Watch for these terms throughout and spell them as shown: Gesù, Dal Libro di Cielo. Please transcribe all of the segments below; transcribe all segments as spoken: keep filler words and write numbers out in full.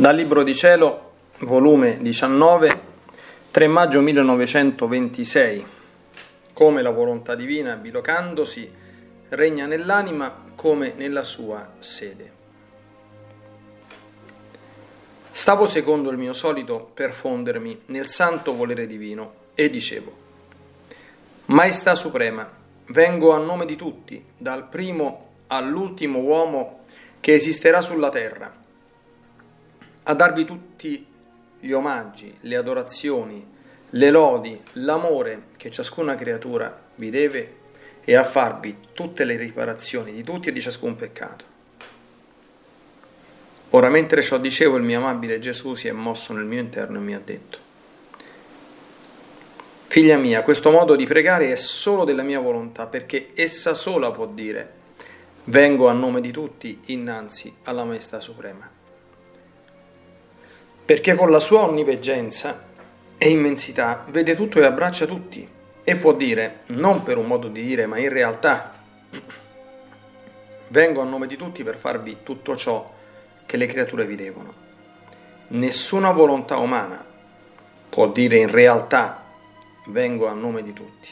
Dal Libro di Cielo, volume diciannove, tre maggio millenovecentoventisei. Come la volontà divina, bilocandosi, regna nell'anima come nella sua sede. Stavo secondo il mio solito per fondermi nel santo volere divino e dicevo: Maestà suprema, vengo a nome di tutti, dal primo all'ultimo uomo che esisterà sulla terra, a darvi tutti gli omaggi, le adorazioni, le lodi, l'amore che ciascuna creatura vi deve e a farvi tutte le riparazioni di tutti e di ciascun peccato. Ora, mentre ciò dicevo, il mio amabile Gesù si è mosso nel mio interno e mi ha detto: Figlia mia, questo modo di pregare è solo della mia volontà, perché essa sola può dire: vengo a nome di tutti innanzi alla Maestà Suprema. Perché con la sua onniveggenza e immensità vede tutto e abbraccia tutti, e può dire, non per un modo di dire, ma in realtà: vengo a nome di tutti per farvi tutto ciò che le creature vi devono. Nessuna volontà umana può dire in realtà: vengo a nome di tutti.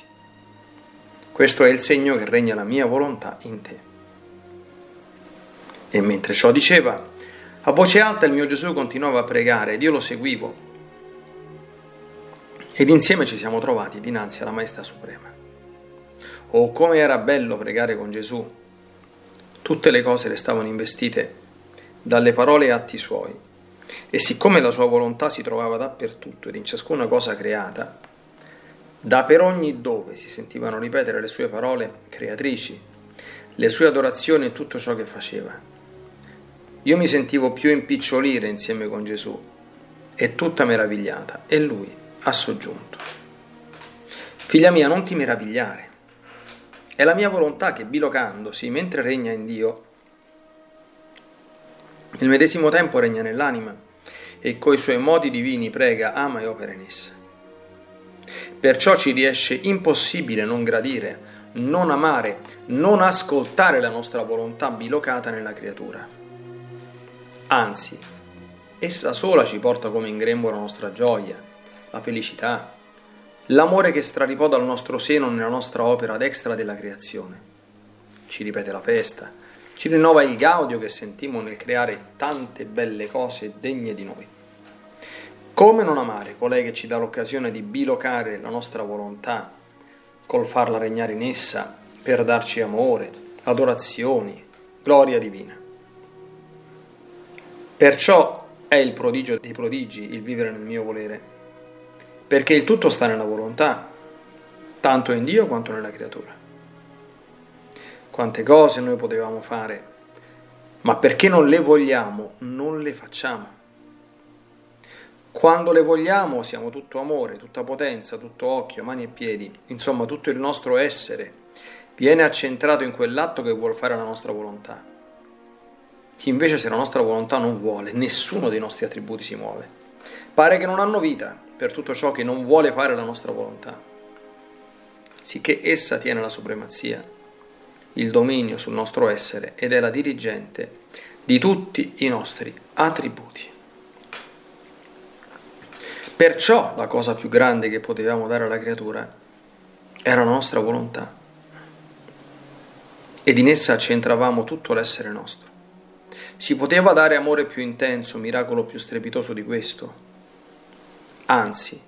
Questo è il segno che regna la mia volontà in te. E mentre ciò diceva, a voce alta il mio Gesù continuava a pregare ed io lo seguivo, ed insieme ci siamo trovati dinanzi alla Maestà Suprema. Oh, come era bello pregare con Gesù! Tutte le cose restavano investite dalle parole e atti suoi, e siccome la sua volontà si trovava dappertutto ed in ciascuna cosa creata, da per ogni dove si sentivano ripetere le sue parole creatrici, le sue adorazioni e tutto ciò che faceva. Io mi sentivo più impicciolire insieme con Gesù, e tutta meravigliata, e lui ha soggiunto: Figlia mia, non ti meravigliare. È la mia volontà che, bilocandosi, mentre regna in Dio, nel medesimo tempo regna nell'anima, e coi suoi modi divini prega, ama e opera in essa. Perciò ci riesce impossibile non gradire, non amare, non ascoltare la nostra volontà bilocata nella creatura. Anzi, essa sola ci porta come in grembo la nostra gioia, la felicità, l'amore che straripoda dal nostro seno nella nostra opera dextra della creazione. Ci ripete la festa, ci rinnova il gaudio che sentimmo nel creare tante belle cose degne di noi. Come non amare colei che ci dà l'occasione di bilocare la nostra volontà, col farla regnare in essa per darci amore, adorazioni, gloria divina. Perciò è il prodigio dei prodigi il vivere nel mio volere, perché il tutto sta nella volontà, tanto in Dio quanto nella creatura. Quante cose noi potevamo fare, ma perché non le vogliamo, non le facciamo. Quando le vogliamo siamo tutto amore, tutta potenza, tutto occhio, mani e piedi, insomma tutto il nostro essere viene accentrato in quell'atto che vuol fare la nostra volontà. Invece, se la nostra volontà non vuole, nessuno dei nostri attributi si muove. Pare che non hanno vita per tutto ciò che non vuole fare la nostra volontà, sicché essa tiene la supremazia, il dominio sul nostro essere, ed è la dirigente di tutti i nostri attributi. Perciò la cosa più grande che potevamo dare alla creatura era la nostra volontà, ed in essa accentravamo tutto l'essere nostro. Si poteva dare amore più intenso, miracolo più strepitoso di questo? Anzi,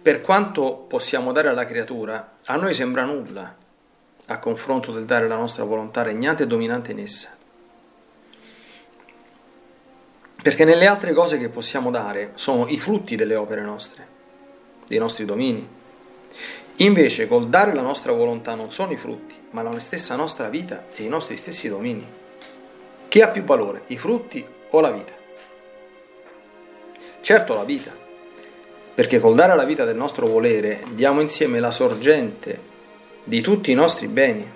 per quanto possiamo dare alla creatura, a noi sembra nulla, a confronto del dare la nostra volontà regnante e dominante in essa. Perché nelle altre cose che possiamo dare sono i frutti delle opere nostre, dei nostri domini. Invece col dare la nostra volontà non sono i frutti, ma la stessa nostra vita e i nostri stessi domini. Chi ha più valore, i frutti o la vita? Certo la vita, perché col dare alla vita del nostro volere diamo insieme la sorgente di tutti i nostri beni,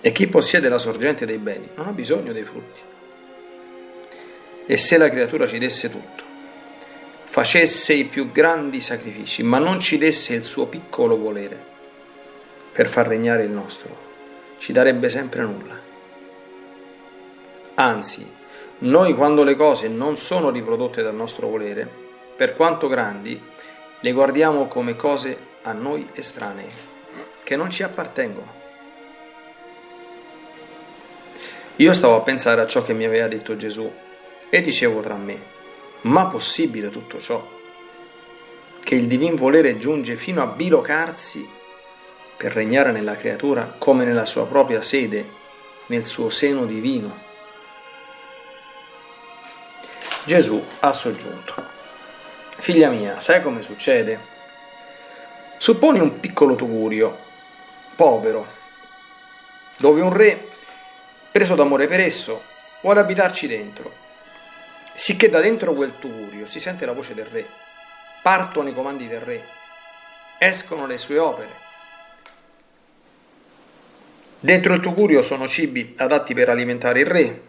e chi possiede la sorgente dei beni non ha bisogno dei frutti. E se la creatura ci desse tutto, facesse i più grandi sacrifici, ma non ci desse il suo piccolo volere per far regnare il nostro, ci darebbe sempre nulla. Anzi, Noi, quando le cose non sono riprodotte dal nostro volere, per quanto grandi, le guardiamo come cose a noi estranee, che non ci appartengono. Io stavo a pensare a ciò che mi aveva detto Gesù e dicevo tra me: ma possibile tutto ciò? Che il divin volere giunge fino a bilocarsi per regnare nella creatura come nella sua propria sede, nel suo seno divino. Gesù ha soggiunto: figlia mia, sai come succede? Supponi un piccolo tugurio, povero, dove un re, preso d'amore per esso, vuole abitarci dentro, sicché da dentro quel tugurio si sente la voce del re, partono i comandi del re, escono le sue opere. Dentro il tugurio sono cibi adatti per alimentare il re,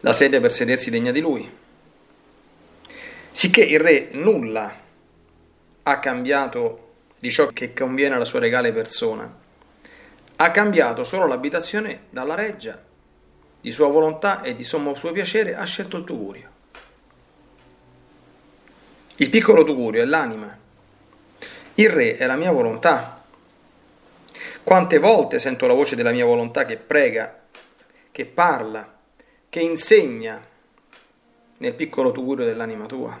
la sedia per sedersi degna di lui. Sicché il re nulla ha cambiato di ciò che conviene alla sua regale persona, ha cambiato solo l'abitazione dalla reggia, di sua volontà e di sommo suo piacere ha scelto il tugurio. Il piccolo tugurio è l'anima, il re è la mia volontà. Quante volte sento la voce della mia volontà che prega, che parla, che insegna nel piccolo tugurio dell'anima tua.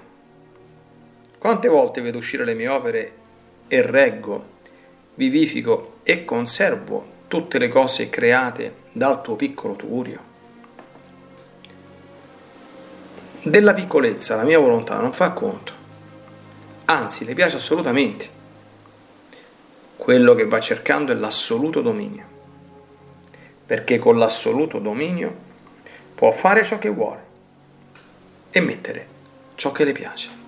Quante volte vedo uscire le mie opere e reggo, vivifico e conservo tutte le cose create dal tuo piccolo tugurio. Della piccolezza la mia volontà non fa conto, anzi le piace assolutamente. Quello che va cercando è l'assoluto dominio, perché con l'assoluto dominio può fare ciò che vuole e mettere ciò che le piace.